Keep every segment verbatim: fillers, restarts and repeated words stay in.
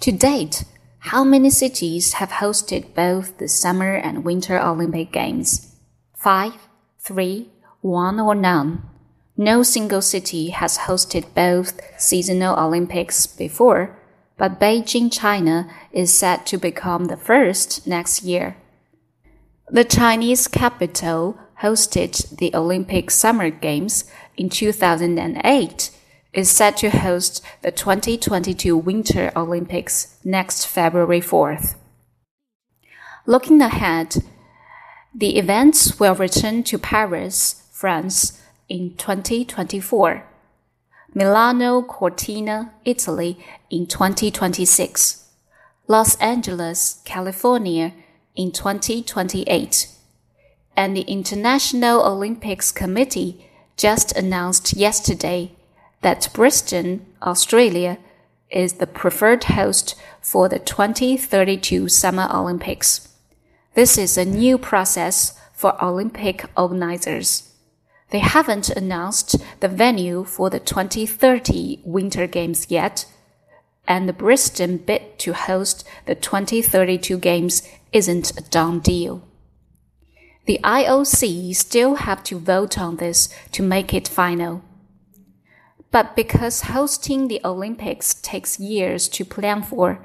To date, how many cities have hosted both the Summer and Winter Olympic Games? Five, three, one, or none. No single city has hosted both seasonal Olympics before, but Beijing, China, is set to become the first next year. The Chinese capital hosted the Olympic Summer Games in two thousand eight, is set to host the twenty twenty-two Winter Olympics next February fourth. Looking ahead, the events will return to Paris, France, in twenty twenty-four, Milano-Cortina, Italy, in twenty twenty-six, Los Angeles, California, in twenty twenty-eight, and the International Olympics Committee just announced yesterday that Brisbane, Australia, is the preferred host for the twenty thirty-two Summer Olympics. This is a new process for Olympic organizers. They haven't announced the venue for the twenty thirty Winter Games yet, and the Brisbane bid to host the twenty thirty-two Games isn't a done deal.The I O C still have to vote on this to make it final. But because hosting the Olympics takes years to plan for,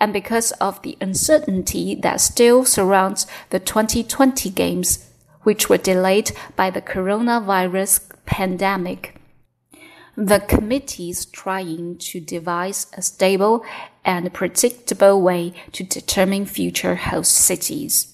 and because of the uncertainty that still surrounds the twenty twenty Games, which were delayed by the coronavirus pandemic, the committee is trying to devise a stable and predictable way to determine future host cities.